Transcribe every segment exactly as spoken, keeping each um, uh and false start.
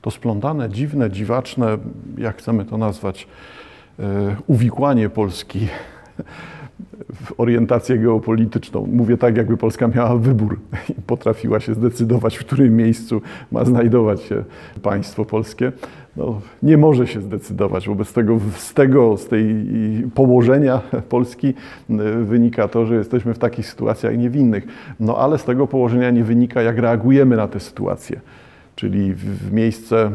to splątane, dziwne, dziwaczne, jak chcemy to nazwać, uwikłanie Polski w orientację geopolityczną. Mówię tak, jakby Polska miała wybór i potrafiła się zdecydować, w którym miejscu ma znajdować się państwo polskie. No, nie może się zdecydować. Wobec tego z tego, z tej położenia Polski wynika to, że jesteśmy w takich sytuacjach niewinnych. No ale z tego położenia nie wynika, jak reagujemy na tę sytuację. Czyli w miejsce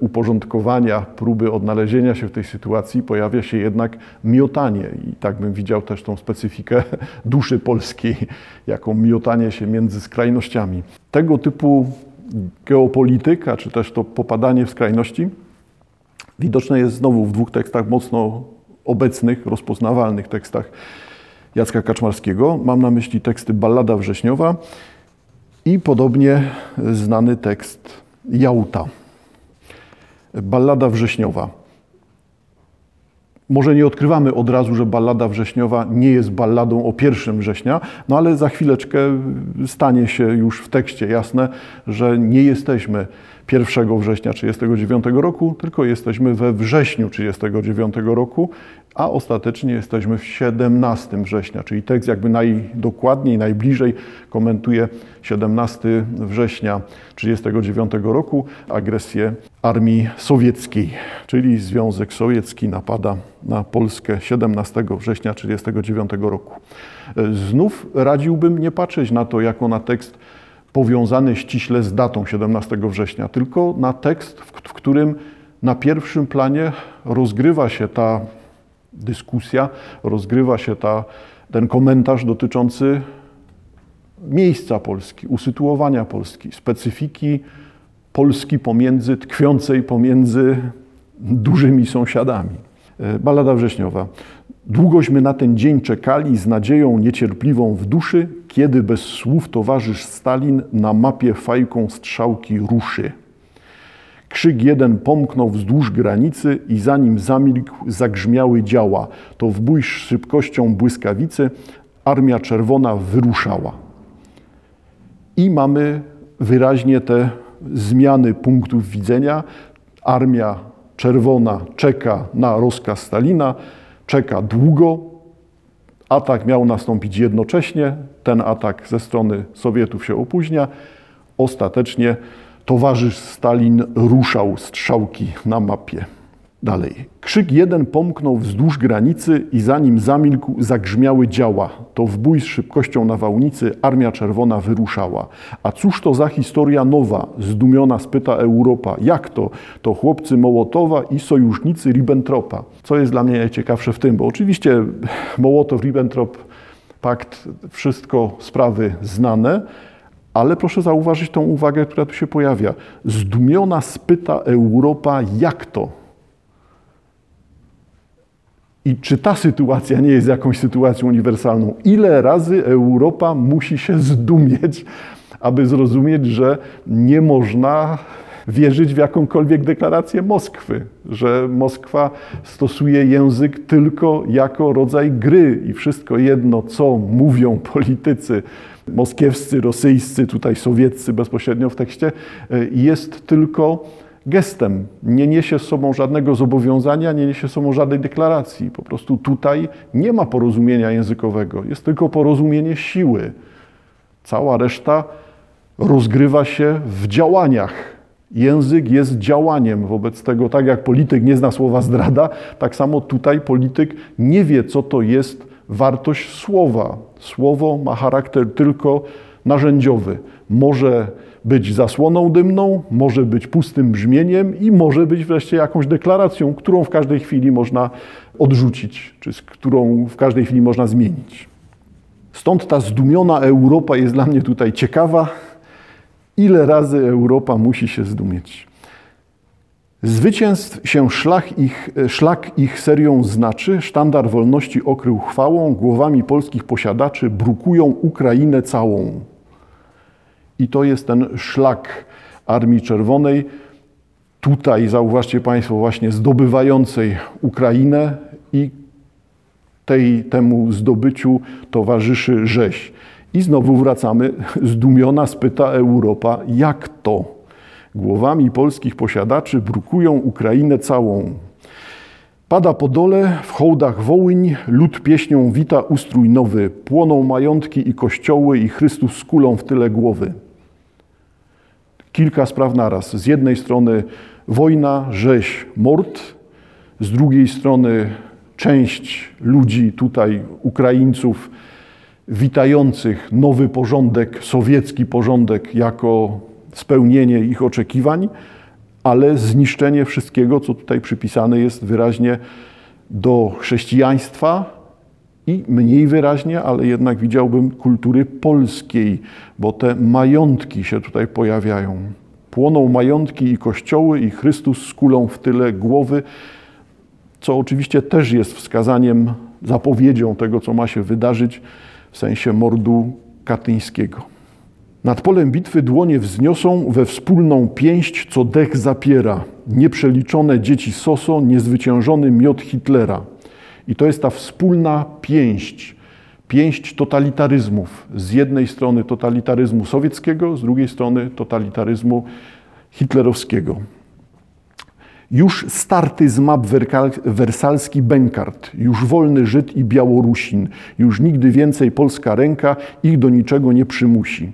uporządkowania, próby odnalezienia się w tej sytuacji pojawia się jednak miotanie. I tak bym widział też tą specyfikę duszy polskiej, jaką miotanie się między skrajnościami. Tego typu geopolityka, czy też to popadanie w skrajności, widoczne jest znowu w dwóch tekstach mocno obecnych, rozpoznawalnych tekstach Jacka Kaczmarskiego. Mam na myśli teksty Ballada Wrześniowa i podobnie znany tekst Jałta. Ballada Wrześniowa. Może nie odkrywamy od razu, że Ballada Wrześniowa nie jest balladą o pierwszego września, no ale za chwileczkę stanie się już w tekście jasne, że nie jesteśmy pierwszego września tysiąc dziewięćset trzydziestego dziewiątego roku, tylko jesteśmy we wrześniu tysiąc dziewięćset trzydziestego dziewiątego roku, a ostatecznie jesteśmy w siedemnastego września, czyli tekst jakby najdokładniej, najbliżej komentuje siedemnastego września tysiąc dziewięćset trzydziestego dziewiątego roku agresję armii sowieckiej, czyli Związek Sowiecki napada na Polskę siedemnastego września tysiąc dziewięćset trzydziestego dziewiątego roku. Znów radziłbym nie patrzeć na to jako na tekst powiązany ściśle z datą siedemnastego września, tylko na tekst, w którym na pierwszym planie rozgrywa się ta dyskusja, rozgrywa się ta, ten komentarz dotyczący miejsca Polski, usytuowania Polski, specyfiki Polski pomiędzy, tkwiącej pomiędzy dużymi sąsiadami. Ballada Wrześniowa. Długośmy na ten dzień czekali z nadzieją niecierpliwą w duszy, kiedy bez słów towarzysz Stalin na mapie fajką strzałki ruszy. Krzyk jeden pomknął wzdłuż granicy i zanim zamilkł, zagrzmiały działa. To w bój z szybkością błyskawicy Armia Czerwona wyruszała. I mamy wyraźnie te zmiany punktów widzenia. Armia Czerwona czeka na rozkaz Stalina, czeka długo. Atak miał nastąpić jednocześnie. Ten atak ze strony Sowietów się opóźnia. Ostatecznie towarzysz Stalin ruszał, strzałki na mapie. Dalej. Krzyk jeden pomknął wzdłuż granicy i zanim zamilkł, zagrzmiały działa. To w bój z szybkością nawałnicy Armia Czerwona wyruszała. A cóż to za historia nowa? Zdumiona spyta Europa. Jak to? To chłopcy Mołotowa i sojusznicy Ribbentropa. Co jest dla mnie najciekawsze w tym, bo oczywiście Mołotow-Ribbentrop, pakt, wszystko sprawy znane, ale proszę zauważyć tą uwagę, która tu się pojawia. Zdumiona spyta Europa, jak to? I czy ta sytuacja nie jest jakąś sytuacją uniwersalną? Ile razy Europa musi się zdumieć, aby zrozumieć, że nie można wierzyć w jakąkolwiek deklarację Moskwy, że Moskwa stosuje język tylko jako rodzaj gry i wszystko jedno, co mówią politycy moskiewscy, rosyjscy, tutaj sowieccy bezpośrednio w tekście, jest tylko gestem. Nie niesie z sobą żadnego zobowiązania, nie niesie z sobą żadnej deklaracji. Po prostu tutaj nie ma porozumienia językowego, jest tylko porozumienie siły. Cała reszta rozgrywa się w działaniach. Język jest działaniem, wobec tego tak jak polityk nie zna słowa zdrada, tak samo tutaj polityk nie wie, co to jest wartość słowa. Słowo ma charakter tylko narzędziowy. Może być zasłoną dymną, może być pustym brzmieniem i może być wreszcie jakąś deklaracją, którą w każdej chwili można odrzucić, czy z którą w każdej chwili można zmienić. Stąd ta zdumiona Europa jest dla mnie tutaj ciekawa. Ile razy Europa musi się zdumieć? Zwycięstw się szlak ich, szlak ich serią znaczy, sztandar wolności okrył chwałą, głowami polskich posiadaczy brukują Ukrainę całą. I to jest ten szlak Armii Czerwonej, tutaj zauważcie Państwo właśnie zdobywającej Ukrainę i tej, temu zdobyciu towarzyszy rzeź. I znowu wracamy, zdumiona spyta Europa, jak to? głowami polskich posiadaczy brukują Ukrainę całą. Pada Podole, w hołdach Wołyń, lud pieśnią wita ustrój nowy, płoną majątki i kościoły i Chrystus z kulą w tyle głowy. Kilka spraw naraz. Z jednej strony wojna, rzeź, mord, z drugiej strony część ludzi tutaj, Ukraińców, witających nowy porządek, sowiecki porządek jako spełnienie ich oczekiwań, ale zniszczenie wszystkiego, co tutaj przypisane jest wyraźnie do chrześcijaństwa i mniej wyraźnie, ale jednak widziałbym kultury polskiej, bo te majątki się tutaj pojawiają. Płoną majątki i kościoły i Chrystus z kulą w tyle głowy, co oczywiście też jest wskazaniem, zapowiedzią tego, co ma się wydarzyć w sensie mordu katyńskiego. Nad polem bitwy dłonie wzniosą we wspólną pięść, co dech zapiera. Nieprzeliczone dzieci Soso, niezwyciężony miot Hitlera. I to jest ta wspólna pięść. Pięść totalitaryzmów. Z jednej strony totalitaryzmu sowieckiego, z drugiej strony totalitaryzmu hitlerowskiego. Już starty z map wersalski Benkart, już wolny Żyd i Białorusin, już nigdy więcej polska ręka ich do niczego nie przymusi.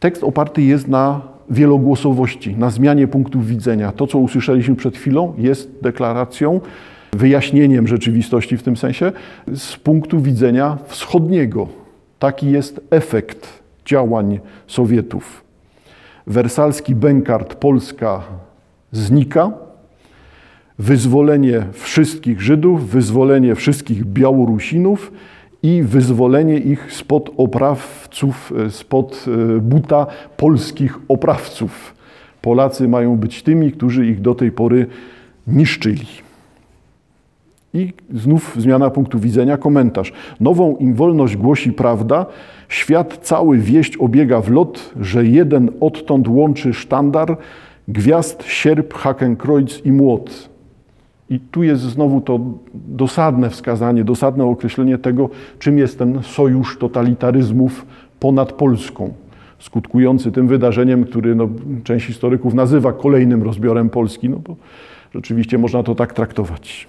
Tekst oparty jest na wielogłosowości, na zmianie punktów widzenia. To, co usłyszeliśmy przed chwilą, jest deklaracją, wyjaśnieniem rzeczywistości w tym sensie, z punktu widzenia wschodniego. Taki jest efekt działań Sowietów. Wersalski Benkart, Polska znika. Wyzwolenie wszystkich Żydów, wyzwolenie wszystkich Białorusinów i wyzwolenie ich spod oprawców, spod buta polskich oprawców. Polacy mają być tymi, którzy ich do tej pory niszczyli. I znów zmiana punktu widzenia, komentarz. Nową im wolność głosi prawda, świat cały wieść obiega w lot, że jeden odtąd łączy sztandar, gwiazd, sierp, hakenkreuz i młot. I tu jest znowu to dosadne wskazanie, dosadne określenie tego, czym jest ten sojusz totalitaryzmów ponad Polską, skutkujący tym wydarzeniem, który no, część historyków nazywa kolejnym rozbiorem Polski, no bo rzeczywiście można to tak traktować.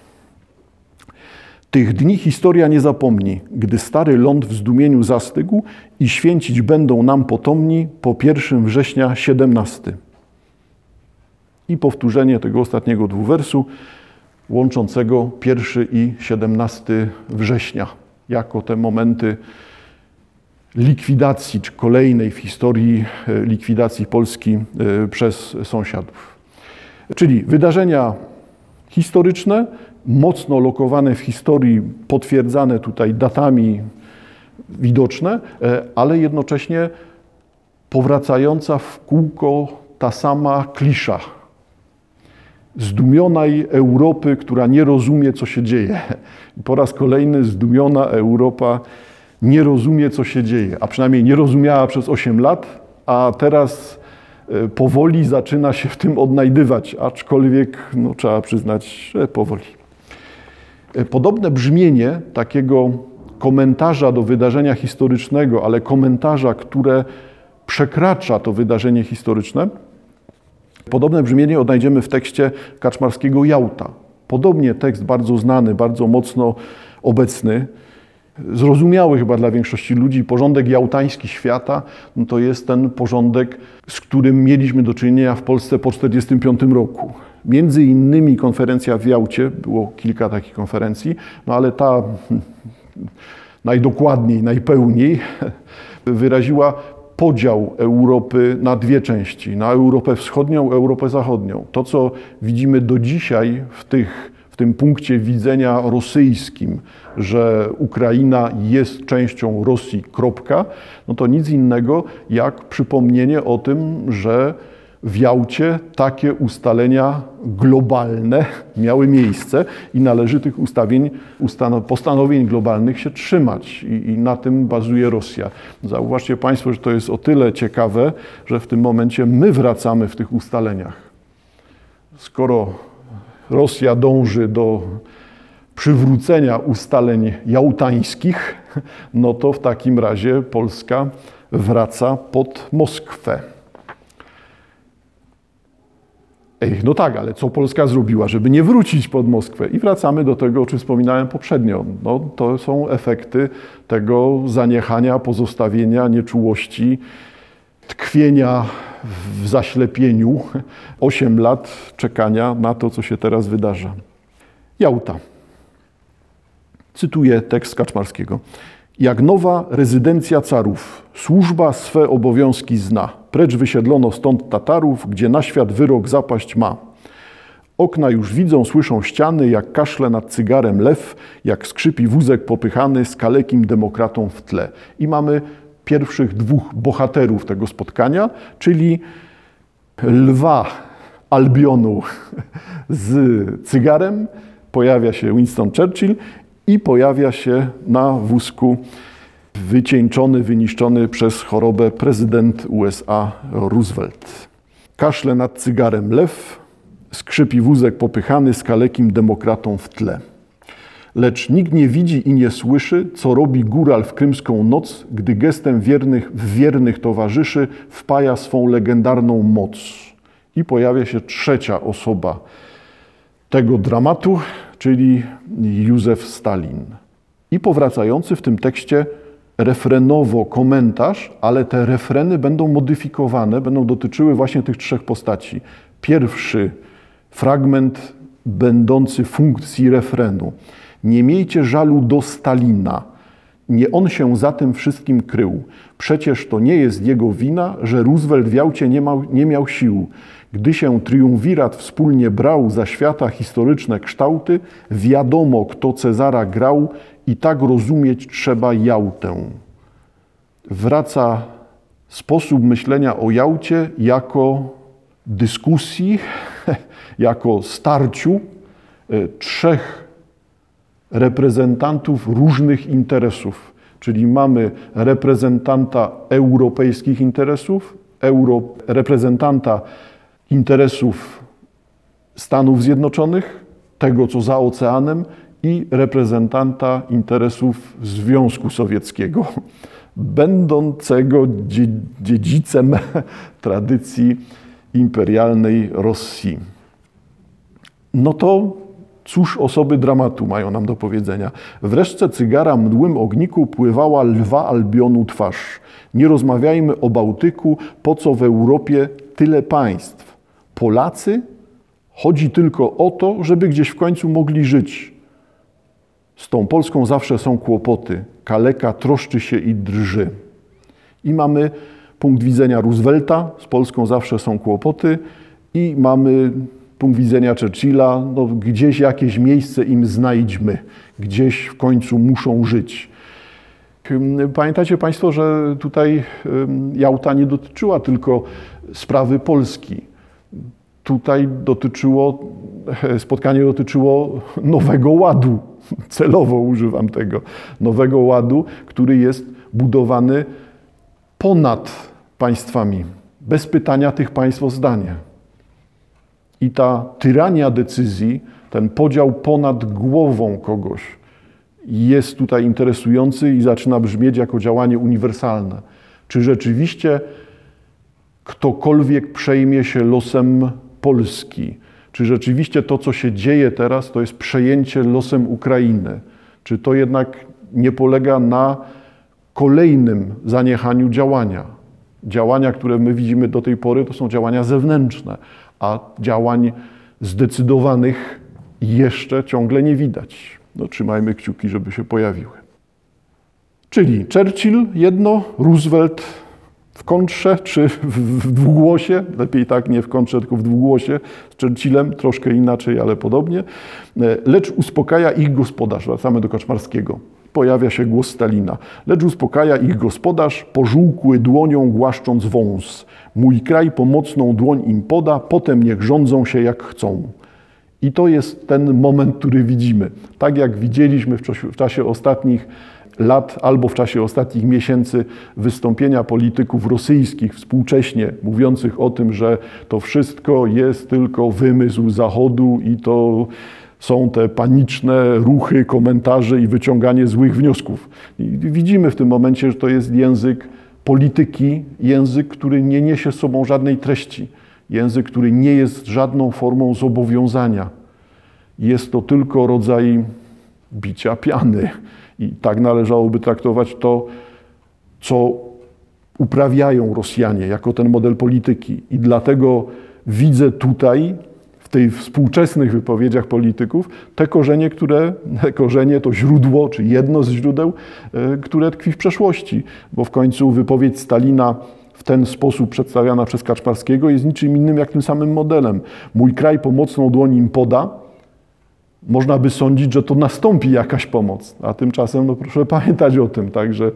Tych dni historia nie zapomni, gdy stary ląd w zdumieniu zastygł i święcić będą nam potomni po pierwszego września siedemnastego. I powtórzenie tego ostatniego dwuwersu łączącego pierwszego i siedemnastego września jako te momenty likwidacji, czy kolejnej w historii likwidacji Polski przez sąsiadów. Czyli wydarzenia historyczne, mocno lokowane w historii, potwierdzane tutaj datami widoczne, ale jednocześnie powracająca w kółko ta sama klisza. Zdumionej Europy, która nie rozumie, co się dzieje. Po raz kolejny zdumiona Europa nie rozumie, co się dzieje, a przynajmniej nie rozumiała przez osiem lat, a teraz powoli zaczyna się w tym odnajdywać, aczkolwiek no, trzeba przyznać, że powoli. Podobne brzmienie takiego komentarza do wydarzenia historycznego, ale komentarza, które przekracza to wydarzenie historyczne, podobne brzmienie odnajdziemy w tekście Kaczmarskiego Jałta. Podobnie tekst bardzo znany, bardzo mocno obecny, zrozumiały chyba dla większości ludzi. Porządek jałtański świata no to jest ten porządek, z którym mieliśmy do czynienia w Polsce po tysiąc dziewięćset czterdziestym piątym roku. Między innymi konferencja w Jałcie, było kilka takich konferencji, no ale ta najdokładniej, najpełniej wyraziła podział Europy na dwie części, na Europę Wschodnią, Europę Zachodnią. To, co widzimy do dzisiaj w, tych, w tym punkcie widzenia rosyjskim, że Ukraina jest częścią Rosji, kropka, no to nic innego jak przypomnienie o tym, że w Jałcie takie ustalenia globalne miały miejsce i należy tych ustawień, ustan- postanowień globalnych się trzymać i, i na tym bazuje Rosja. Zauważcie Państwo, że to jest o tyle ciekawe, że w tym momencie my wracamy w tych ustaleniach. Skoro Rosja dąży do przywrócenia ustaleń jałtańskich, no to w takim razie Polska wraca pod Moskwę. Ej, no tak, ale co Polska zrobiła, żeby nie wrócić pod Moskwę? I wracamy do tego, o czym wspominałem poprzednio. No, to są efekty tego zaniechania, pozostawienia, nieczułości, tkwienia w zaślepieniu, osiem lat czekania na to, co się teraz wydarza. Jałta. Cytuję tekst Kaczmarskiego. Jak nowa rezydencja carów, służba swe obowiązki zna. Precz wysiedlono stąd Tatarów, gdzie na świat wyrok zapaść ma. Okna już widzą, słyszą ściany, jak kaszle nad cygarem lew, jak skrzypi wózek popychany z kalekim demokratą w tle. I mamy pierwszych dwóch bohaterów tego spotkania, czyli lwa Albionu z cygarem, pojawia się Winston Churchill i pojawia się na wózku wycieńczony, wyniszczony przez chorobę prezydent U S A Roosevelt. Kaszle nad cygarem lew, skrzypi wózek popychany z kalekim demokratą w tle. Lecz nikt nie widzi i nie słyszy, co robi góral w krymską noc, gdy gestem wiernych, wiernych towarzyszy wpaja swą legendarną moc. I pojawia się trzecia osoba tego dramatu, czyli Józef Stalin. I powracający w tym tekście refrenowo komentarz, ale te refreny będą modyfikowane, będą dotyczyły właśnie tych trzech postaci. Pierwszy fragment będący funkcji refrenu. Nie miejcie żalu do Stalina. Nie on się za tym wszystkim krył. Przecież to nie jest jego wina, że Roosevelt w Jałcie nie, ma, nie miał sił. Gdy się triumvirat wspólnie brał za świata historyczne kształty, wiadomo, kto Cezara grał i tak rozumieć trzeba Jałtę. Wraca sposób myślenia o Jałcie jako dyskusji, jako starciu trzech reprezentantów różnych interesów. Czyli mamy reprezentanta europejskich interesów, euro, reprezentanta interesów Stanów Zjednoczonych, tego co za oceanem, i reprezentanta interesów Związku Sowieckiego, będącego dziedzicem tradycji imperialnej Rosji. No to cóż osoby dramatu mają nam do powiedzenia. W reszce cygara mdłym ogniku pływała lwa Albionu twarz. Nie rozmawiajmy o Bałtyku, po co w Europie tyle państw. Polacy? Chodzi tylko o to, żeby gdzieś w końcu mogli żyć. Z tą Polską zawsze są kłopoty. Kaleka troszczy się i drży. I mamy punkt widzenia Roosevelta. Z Polską zawsze są kłopoty. I mamy punkt widzenia Churchilla. No, gdzieś jakieś miejsce im znajdźmy. Gdzieś w końcu muszą żyć. Pamiętacie Państwo, że tutaj Jałta nie dotyczyła tylko sprawy Polski. Tutaj dotyczyło, spotkanie dotyczyło Nowego Ładu. Celowo używam tego Nowego Ładu, który jest budowany ponad państwami, bez pytania tych państw o zdanie. I ta tyrania decyzji, ten podział ponad głową kogoś jest tutaj interesujący i zaczyna brzmieć jako działanie uniwersalne. Czy rzeczywiście ktokolwiek przejmie się losem Polski? Czy rzeczywiście to, co się dzieje teraz, to jest przejęcie losem Ukrainy? Czy to jednak nie polega na kolejnym zaniechaniu działania? Działania, które my widzimy do tej pory, to są działania zewnętrzne, a działań zdecydowanych jeszcze ciągle nie widać. No, trzymajmy kciuki, żeby się pojawiły. Czyli Churchill jedno, Roosevelt w kontrze, czy w, w dwugłosie, lepiej tak, nie w kontrze, tylko w dwugłosie z Churchillem, troszkę inaczej, ale podobnie, lecz uspokaja ich gospodarz, wracamy do Kaczmarskiego, pojawia się głos Stalina, lecz uspokaja ich gospodarz, pożółkły dłonią głaszcząc wąs, mój kraj pomocną dłoń im poda, potem niech rządzą się jak chcą. I to jest ten moment, który widzimy. Tak jak widzieliśmy w czasie ostatnich lat albo w czasie ostatnich miesięcy wystąpienia polityków rosyjskich współcześnie mówiących o tym, że to wszystko jest tylko wymysł Zachodu i to są te paniczne ruchy, komentarze i wyciąganie złych wniosków. I widzimy w tym momencie, że to jest język polityki, język, który nie niesie z sobą żadnej treści. Język, który nie jest żadną formą zobowiązania. Jest to tylko rodzaj bicia piany. I tak należałoby traktować to, co uprawiają Rosjanie, jako ten model polityki. I dlatego widzę tutaj, w tych współczesnych wypowiedziach polityków, te korzenie, które, te korzenie to źródło, czy jedno z źródeł, które tkwi w przeszłości. Bo w końcu wypowiedź Stalina w ten sposób przedstawiana przez Kaczmarskiego jest niczym innym jak tym samym modelem. Mój kraj pomocną dłoń im poda. Można by sądzić, że to nastąpi jakaś pomoc, a tymczasem no, proszę pamiętać o tym, tak, że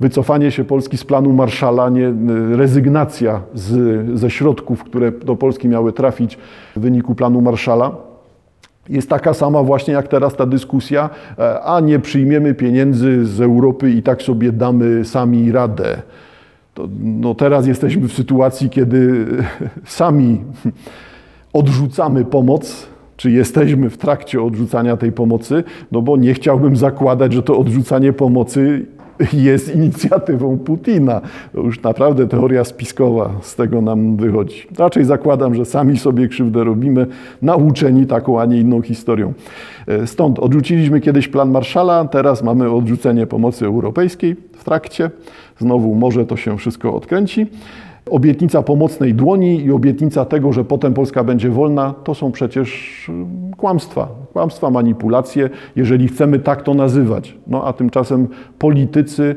wycofanie się Polski z planu Marszala, nie, rezygnacja z, ze środków, które do Polski miały trafić w wyniku planu Marszala, jest taka sama właśnie jak teraz ta dyskusja, a nie przyjmiemy pieniędzy z Europy i tak sobie damy sami radę. To, no, teraz jesteśmy w sytuacji, kiedy sami odrzucamy pomoc, czy jesteśmy w trakcie odrzucania tej pomocy, no bo nie chciałbym zakładać, że to odrzucanie pomocy jest inicjatywą Putina. To już naprawdę teoria spiskowa z tego nam wychodzi. Raczej zakładam, że sami sobie krzywdę robimy, nauczeni taką, a nie inną historią. Stąd odrzuciliśmy kiedyś plan Marszala, teraz mamy odrzucenie pomocy europejskiej w trakcie. Znowu może to się wszystko odkręci. Obietnica pomocnej dłoni i obietnica tego, że potem Polska będzie wolna, to są przecież kłamstwa. Kłamstwa, manipulacje, jeżeli chcemy tak to nazywać. No a tymczasem politycy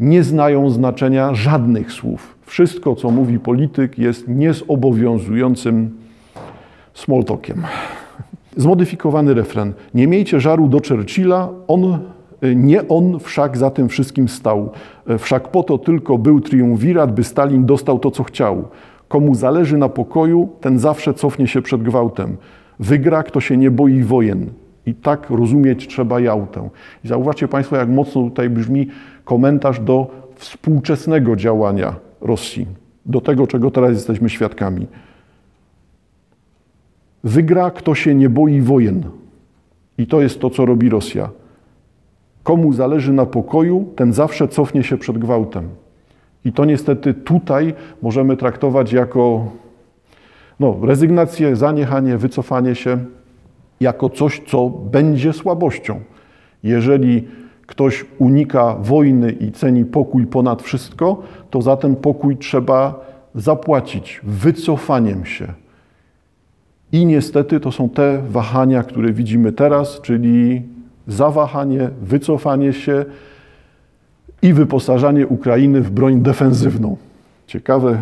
nie znają znaczenia żadnych słów. Wszystko, co mówi polityk, jest niezobowiązującym small talkiem. Zmodyfikowany refren. Nie miejcie żaru do Churchilla, on... Nie on wszak za tym wszystkim stał. Wszak po to tylko był triumvirat, by Stalin dostał to, co chciał. Komu zależy na pokoju, ten zawsze cofnie się przed gwałtem. Wygra, kto się nie boi wojen. I tak rozumieć trzeba Jałtę. I zauważcie Państwo, jak mocno tutaj brzmi komentarz do współczesnego działania Rosji. Do tego, czego teraz jesteśmy świadkami. Wygra, kto się nie boi wojen. I to jest to, co robi Rosja. Komu zależy na pokoju, ten zawsze cofnie się przed gwałtem. I to niestety tutaj możemy traktować jako no, rezygnację, zaniechanie, wycofanie się, jako coś, co będzie słabością. Jeżeli ktoś unika wojny i ceni pokój ponad wszystko, to za ten pokój trzeba zapłacić wycofaniem się. I niestety to są te wahania, które widzimy teraz, czyli zawahanie, wycofanie się i wyposażanie Ukrainy w broń defensywną. Ciekawe,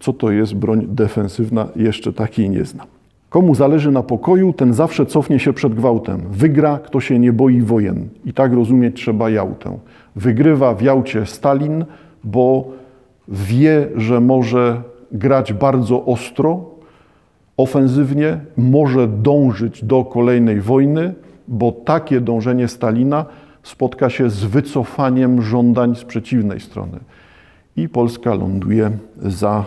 co to jest broń defensywna, jeszcze takiej nie znam. Komu zależy na pokoju, ten zawsze cofnie się przed gwałtem. Wygra, kto się nie boi wojen. I tak rozumieć trzeba Jałtę. Wygrywa w Jałcie Stalin, bo wie, że może grać bardzo ostro, ofensywnie, może dążyć do kolejnej wojny, bo takie dążenie Stalina spotka się z wycofaniem żądań z przeciwnej strony. I Polska ląduje za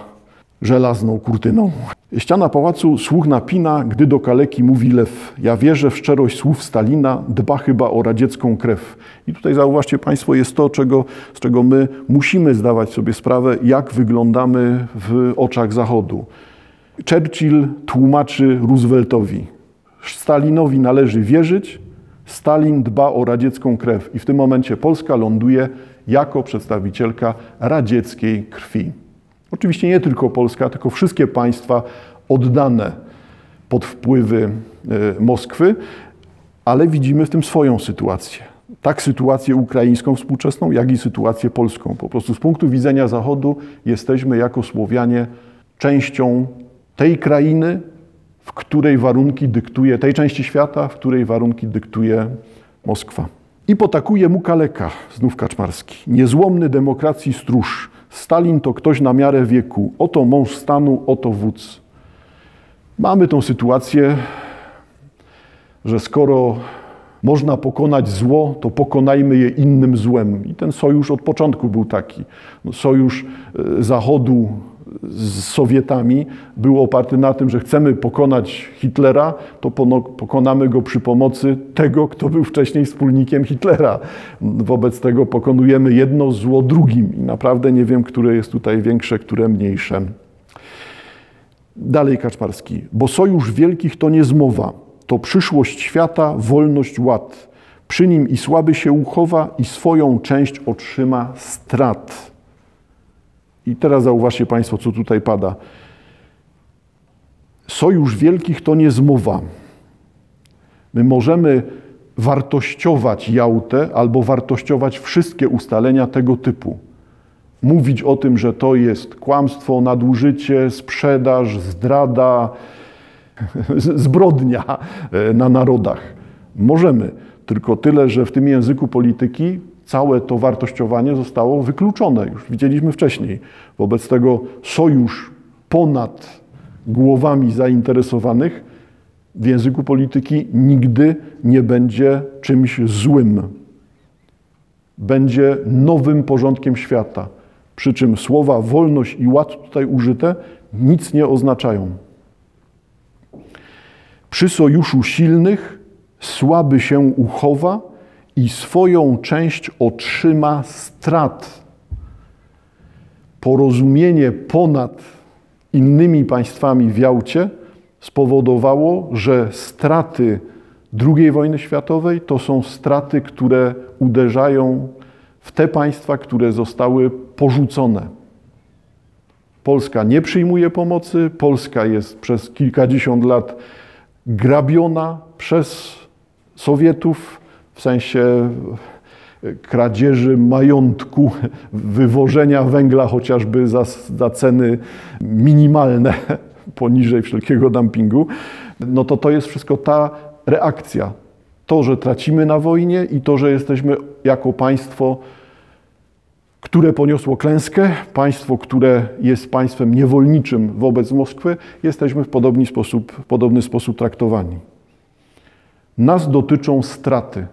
żelazną kurtyną. Ściana pałacu słuch napina, gdy do kaleki mówi lew. Ja wierzę w szczerość słów Stalina, dba chyba o radziecką krew. I tutaj zauważcie Państwo, jest to, czego, z czego my musimy zdawać sobie sprawę, jak wyglądamy w oczach Zachodu. Churchill tłumaczy Rooseveltowi. Stalinowi należy wierzyć, Stalin dba o radziecką krew i w tym momencie Polska ląduje jako przedstawicielka radzieckiej krwi. Oczywiście nie tylko Polska, tylko wszystkie państwa oddane pod wpływy Moskwy, ale widzimy w tym swoją sytuację. Tak sytuację ukraińską współczesną, jak i sytuację polską. Po prostu z punktu widzenia Zachodu jesteśmy jako Słowianie częścią tej krainy, w której warunki dyktuje, tej części świata, w której warunki dyktuje Moskwa. I potakuje mu kaleka, znów Kaczmarski. Niezłomny demokracji stróż. Stalin to ktoś na miarę wieku. Oto mąż stanu, oto wódz. Mamy tą sytuację, że skoro można pokonać zło, to pokonajmy je innym złem. I ten sojusz od początku był taki. Sojusz Zachodu z Sowietami był oparty na tym, że chcemy pokonać Hitlera, to pokonamy go przy pomocy tego, kto był wcześniej wspólnikiem Hitlera. Wobec tego pokonujemy jedno zło drugim i naprawdę nie wiem, które jest tutaj większe, które mniejsze. Dalej Kaczmarski. Bo sojusz wielkich to nie zmowa, to przyszłość świata, wolność, ład. Przy nim i słaby się uchowa i swoją część otrzyma strat. I teraz zauważcie Państwo, co tutaj pada. Sojusz wielkich to nie zmowa. My możemy wartościować Jałtę albo wartościować wszystkie ustalenia tego typu. Mówić o tym, że to jest kłamstwo, nadużycie, sprzedaż, zdrada, zbrodnia na narodach. Możemy, tylko tyle, że w tym języku polityki całe to wartościowanie zostało wykluczone. Już widzieliśmy wcześniej. Wobec tego sojusz ponad głowami zainteresowanych w języku polityki nigdy nie będzie czymś złym. Będzie nowym porządkiem świata. Przy czym słowa wolność i ład tutaj użyte nic nie oznaczają. Przy sojuszu silnych słaby się uchowa i swoją część otrzyma strat. Porozumienie ponad innymi państwami w Jałcie spowodowało, że straty drugiej wojny światowej to są straty, które uderzają w te państwa, które zostały porzucone. Polska nie przyjmuje pomocy, Polska jest przez kilkadziesiąt lat grabiona przez Sowietów, w sensie kradzieży majątku, wywożenia węgla chociażby za, za ceny minimalne, poniżej wszelkiego dumpingu. No to to jest wszystko ta reakcja. To, że tracimy na wojnie i to, że jesteśmy jako państwo, które poniosło klęskę, państwo, które jest państwem niewolniczym wobec Moskwy, jesteśmy w podobny sposób, w podobny sposób traktowani. Nas dotyczą straty.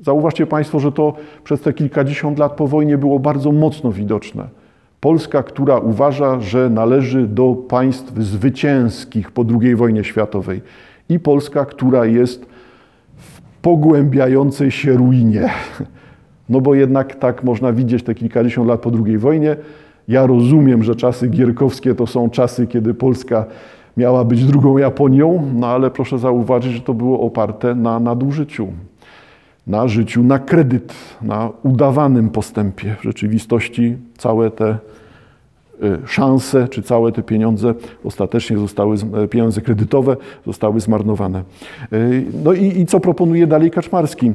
Zauważcie Państwo, że to przez te kilkadziesiąt lat po wojnie było bardzo mocno widoczne. Polska, która uważa, że należy do państw zwycięskich po drugiej wojnie światowej i Polska, która jest w pogłębiającej się ruinie. No bo jednak tak można widzieć te kilkadziesiąt lat po drugiej wojnie. Ja rozumiem, że czasy gierkowskie to są czasy, kiedy Polska miała być drugą Japonią, no ale proszę zauważyć, że to było oparte na nadużyciu, na życiu na kredyt, na udawanym postępie. W rzeczywistości całe te szanse, czy całe te pieniądze ostatecznie zostały, pieniądze kredytowe zostały zmarnowane. No i, i co proponuje dalej Kaczmarski?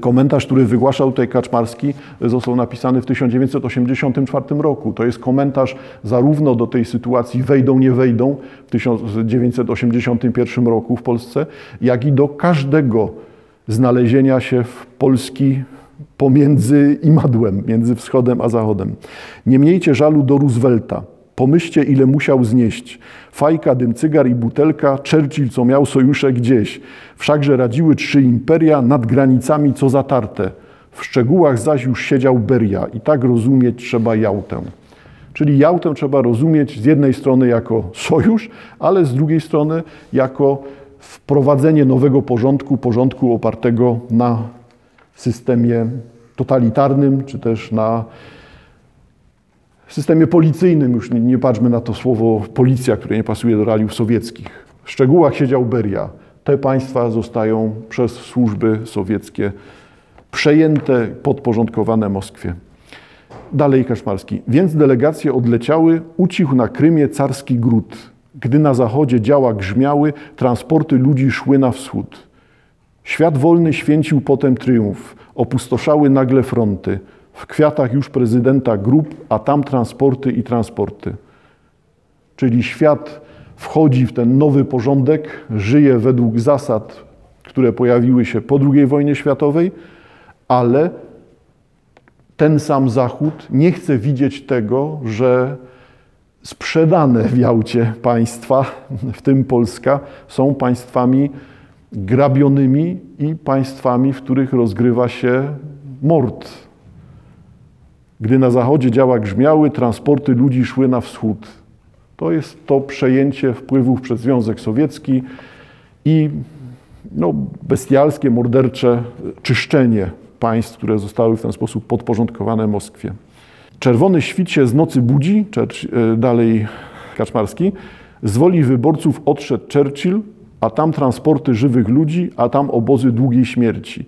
Komentarz, który wygłaszał tutaj Kaczmarski, został napisany w tysiąc dziewięćset osiemdziesiątym czwartym roku. To jest komentarz zarówno do tej sytuacji wejdą, nie wejdą w tysiąc dziewięćset osiemdziesiątym pierwszym roku w Polsce, jak i do każdego znalezienia się w Polski pomiędzy imadłem, między wschodem a zachodem. Nie miejcie żalu do Roosevelta. Pomyślcie, ile musiał znieść. Fajka, dym, cygar i butelka, Churchill, co miał sojusze gdzieś. Wszakże radziły trzy imperia nad granicami, co zatarte. W szczegółach zaś już siedział Beria. I tak rozumieć trzeba Jałtę. Czyli Jałtę trzeba rozumieć z jednej strony jako sojusz, ale z drugiej strony jako wprowadzenie nowego porządku, porządku opartego na systemie totalitarnym, czy też na systemie policyjnym. Już nie, nie patrzmy na to słowo policja, które nie pasuje do realiów sowieckich. W szczegółach siedział Beria. Te państwa zostają przez służby sowieckie przejęte, podporządkowane Moskwie. Dalej Kaczmarski. Więc delegacje odleciały, ucichł na Krymie carski gród. Gdy na zachodzie działa grzmiały, transporty ludzi szły na wschód. Świat wolny święcił potem triumf, opustoszały nagle fronty. W kwiatach już prezydenta grób, a tam transporty i transporty. Czyli świat wchodzi w ten nowy porządek, żyje według zasad, które pojawiły się po drugiej wojnie światowej, ale ten sam Zachód nie chce widzieć tego, że sprzedane w Jałcie państwa, w tym Polska, są państwami grabionymi i państwami, w których rozgrywa się mord. Gdy na zachodzie działa grzmiały, transporty ludzi szły na wschód. To jest to przejęcie wpływów przez Związek Sowiecki i no, bestialskie, mordercze czyszczenie państw, które zostały w ten sposób podporządkowane Moskwie. Czerwony świt się z nocy budzi, dalej Kaczmarski, z woli wyborców odszedł Churchill, a tam transporty żywych ludzi, a tam obozy długiej śmierci.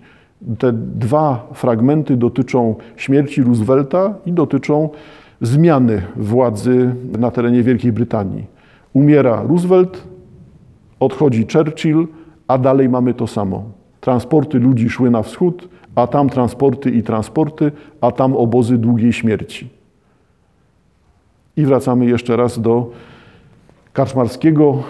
Te dwa fragmenty dotyczą śmierci Roosevelta i dotyczą zmiany władzy na terenie Wielkiej Brytanii. Umiera Roosevelt, odchodzi Churchill, a dalej mamy to samo. Transporty ludzi szły na wschód, a tam transporty i transporty, a tam obozy długiej śmierci. I wracamy jeszcze raz do Kaczmarskiego,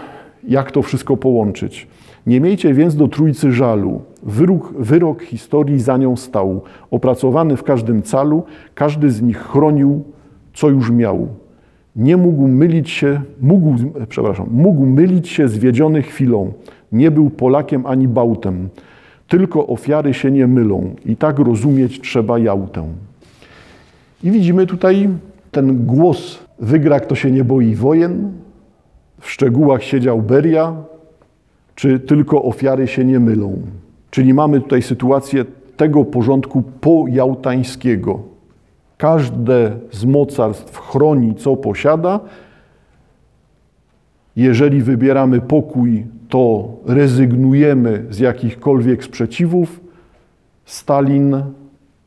jak to wszystko połączyć. Nie miejcie więc do trójcy żalu. Wyrok, wyrok historii za nią stał. Opracowany w każdym calu, każdy z nich chronił, co już miał. Nie mógł mylić się, mógł, przepraszam, mógł mylić się zwiedziony chwilą. Nie był Polakiem ani Bałtem. Tylko ofiary się nie mylą. I tak rozumieć trzeba Jałtę. I widzimy tutaj ten głos. Wygra, kto się nie boi wojen. W szczegółach siedział Beria. Czy tylko ofiary się nie mylą. Czyli mamy tutaj sytuację tego porządku pojałtańskiego. Każde z mocarstw chroni, co posiada. Jeżeli wybieramy pokój, to rezygnujemy z jakichkolwiek sprzeciwów. Stalin,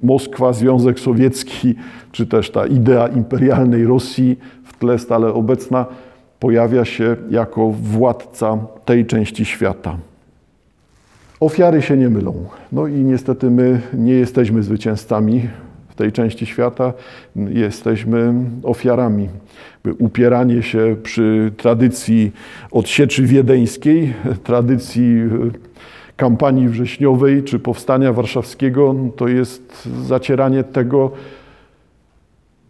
Moskwa, Związek Sowiecki, czy też ta idea imperialnej Rosji w tle stale obecna, pojawia się jako władca tej części świata. Ofiary się nie mylą. No i niestety my nie jesteśmy zwycięzcami w tej części świata. Jesteśmy ofiarami. Upieranie się przy tradycji odsieczy wiedeńskiej, tradycji kampanii wrześniowej czy powstania warszawskiego, to jest zacieranie tego,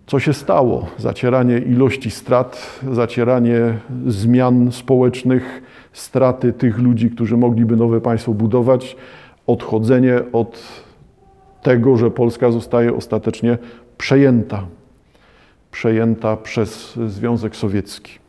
co się stało? Zacieranie ilości strat, zacieranie zmian społecznych, straty tych ludzi, którzy mogliby nowe państwo budować, odchodzenie od tego, że Polska zostaje ostatecznie przejęta, przejęta przez Związek Sowiecki.